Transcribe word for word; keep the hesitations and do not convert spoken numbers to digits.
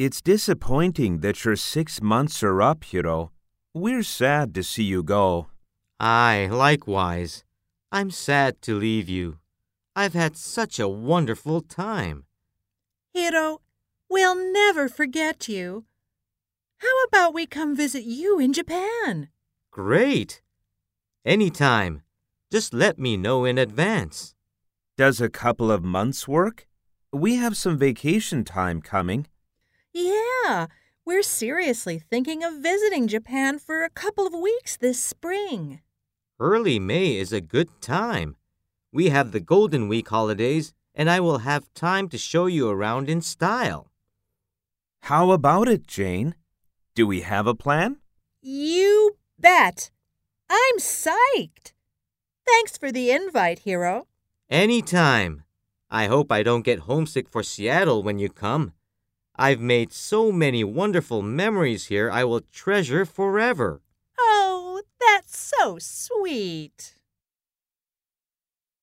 It's disappointing that your six months are up, Hiro. We're sad to see you go. Aye, likewise. I'm sad to leave you. I've had such a wonderful time. Hiro, we'll never forget you. How about we come visit you in Japan? Great! Anytime. Just let me know in advance. Does a couple of months work? We have some vacation time coming. Yeah, we're seriously thinking of visiting Japan for a couple of weeks this spring. Early May is a good time. We have the Golden Week holidays, and I will have time to show you around in style. How about it, Jane? Do we have a plan? You bet! I'm psyched! Thanks for the invite, Hiro. Anytime. I hope I don't get homesick for Seattle when you come. I've made so many wonderful memories here I will treasure forever. Oh, that's so sweet.